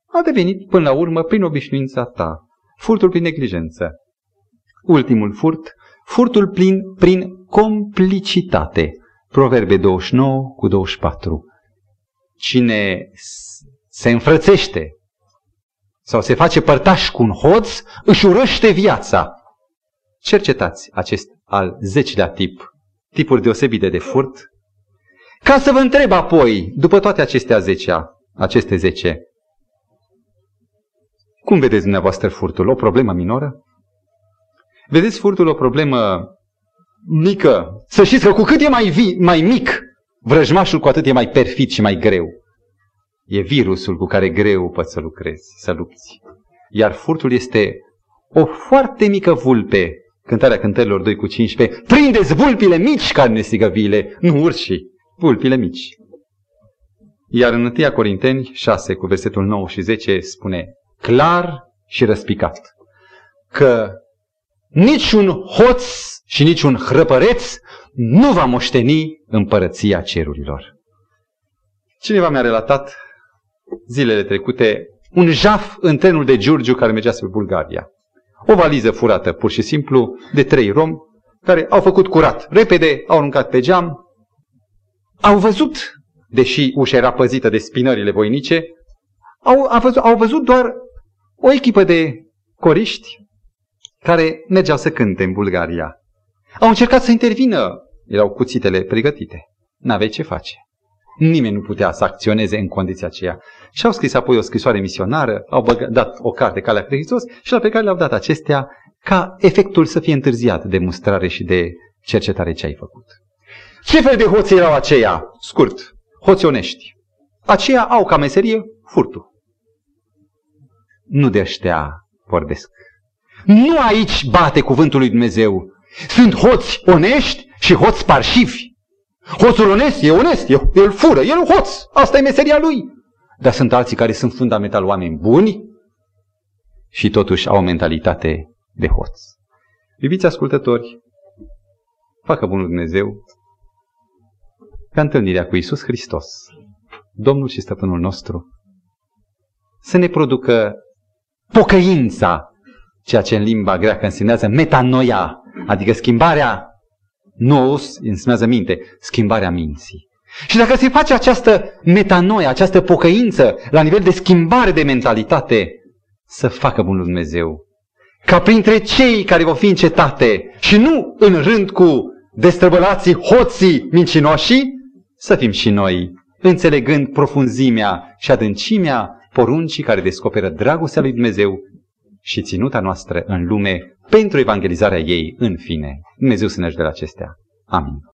a devenit până la urmă prin obișnuința ta. Furtul prin neglijență. Ultimul furt, furtul plin, prin complicitate. Proverbe douăzeci și nouă cu douăzeci și patru. Cine se înfrățește sau se face părtaș cu un hoț, își urăște viața. Cercetați acest al zecilea tip, tipuri deosebite de furt, ca să vă întreb apoi, după toate acestea zecea, aceste zece, cum vedeți dumneavoastră furtul? O problemă minoră? Vedeți furtul o problemă mică? Să știți că cu cât e mai, vi, mai mic vrăjmașul, cu atât e mai perfid și mai greu. E virusul cu care greu poți să lucrezi, să lupți. Iar furtul este o foarte mică vulpe. Cântarea Cântărilor doi cu cincisprezece. Prindeți vulpile mici care ne strigă viile, nu urșii, vulpile mici. Iar în întâi Corinteni șase cu versetul nouă și zece spune clar și răspicat că niciun hoț și niciun hrăpăreț nu va moșteni împărăția cerurilor. Cineva mi-a relatat zilele trecute un jaf în trenul de Giurgiu care mergea spre Bulgaria. O valiză furată pur și simplu de trei romi care au făcut curat. Repede au aruncat pe geam, au văzut, deși ușa era păzită de spinările voinice, au, au, văzut, au văzut doar o echipă de coriști care mergeau să cânte în Bulgaria. Au încercat să intervină, erau cuțitele pregătite, n-aveai ce face. Nimeni nu putea să acționeze în condiția aceea. Și-au scris apoi o scrisoare misionară, au băgat, dat o carte Calea pe Hristos și la pe care le-au dat acestea ca efectul să fie întârziat de mustrare și de cercetare ce ai făcut. Ce fel de hoți erau aceia? Scurt, hoți onești. Aceia au ca meserie furtul. Nu de ăștia vorbesc. Nu aici bate cuvântul lui Dumnezeu. Sunt hoți onești și hoți parșivi. Hoțul onest e onest, el fură, el un hoț, asta e meseria lui. Dar sunt alții care sunt fundamental oameni buni și totuși au o mentalitate de hoț. Iubiți ascultători, facă bunul Dumnezeu ca întâlnirea cu Iisus Hristos, Domnul și Stăpânul nostru, să ne producă pocăința, ceea ce în limba greacă însemnează metanoia, adică schimbarea. Nu înseamnă minte, schimbarea minții. Și dacă se face această metanoia, această pocăință, la nivel de schimbare de mentalitate, să facă bunul Dumnezeu, ca printre cei care vor fi în cetate și nu în rând cu destrăbălații, hoții, mincinoși, să fim și noi, înțelegând profunzimea și adâncimea poruncii care descoperă dragostea lui Dumnezeu și ținuta noastră în lume pentru evangelizarea ei, în fine. Dumnezeu să ne ajute la acestea. Amin.